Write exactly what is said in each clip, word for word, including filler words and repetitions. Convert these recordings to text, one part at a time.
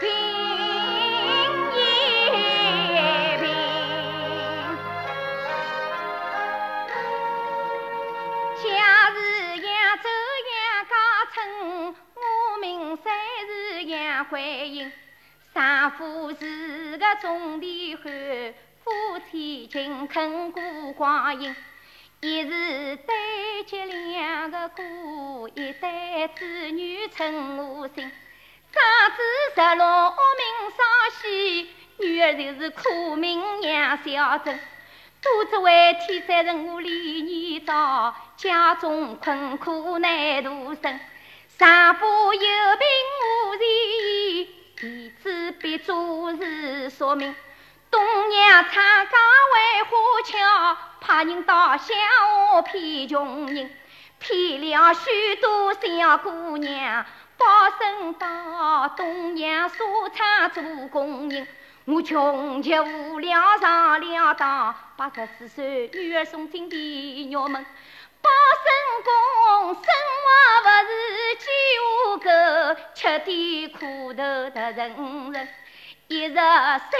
多只为天灾人祸连年遭，家中困苦难独身。上把有病我随意，弟子必做事说明。东娘参加为花巧，怕人到乡下骗穷人，骗了许多小姑娘，抱身到东娘纱厂做工人。我穷极无聊上了当，把十四岁女儿送进地狱门。包身公生活不是鸡窝狗，吃点苦头得人人。一日三餐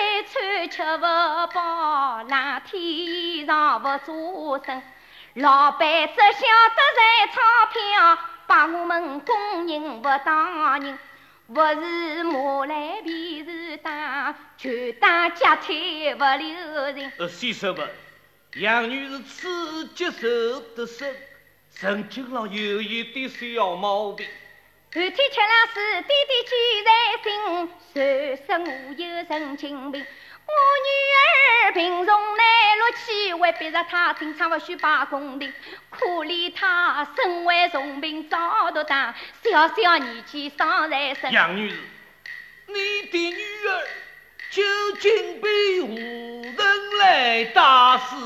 吃不饱，哪天衣裳不扎身。老板只晓得赚钞票，把我们工人不当人。不是马来便是打，拳打脚踢不留情。呃，先生们，杨女士此接受得深，曾经了有一点小毛病。寒天吃了水，点点鸡在心，愁死我有神经病。我女儿贫穷难落气，还逼着她经常不许罢工停。可怜她身为重病遭毒打，小小年纪伤在身。杨女士，你的女儿究竟被何人来打死？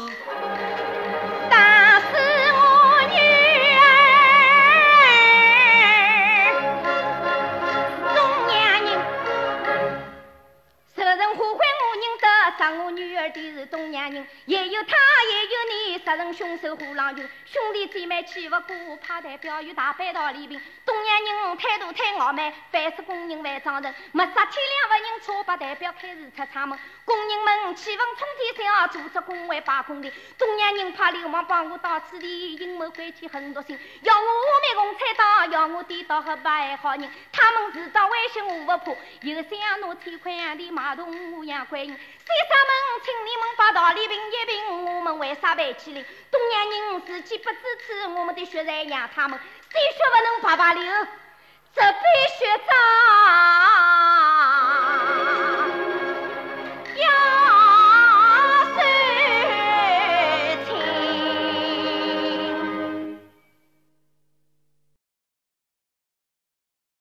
打死我女儿，中娘人，仇人祸害。杀我女儿的是东洋人，也有他也有你，杀人凶手虎狼群，兄弟姐妹气不过，怕代表有大班道理病。东洋人态度太傲慢，反是工人反装人，没啥天亮不认错，把代表开除出厂门。工人们气氛冲天升啊，组织工会罢工的。东洋人怕流氓帮我到此地，阴谋诡计很多心，要我没共菜刀，要我颠倒黑白好人。他们知道威胁我不怕，有想拿钱款的马桶我养怪人。先生们，请你们把道理评一评，我们为啥被欺凌？东洋人自己不支持我们的学生，让他们谁说不能白白流，这必须脏。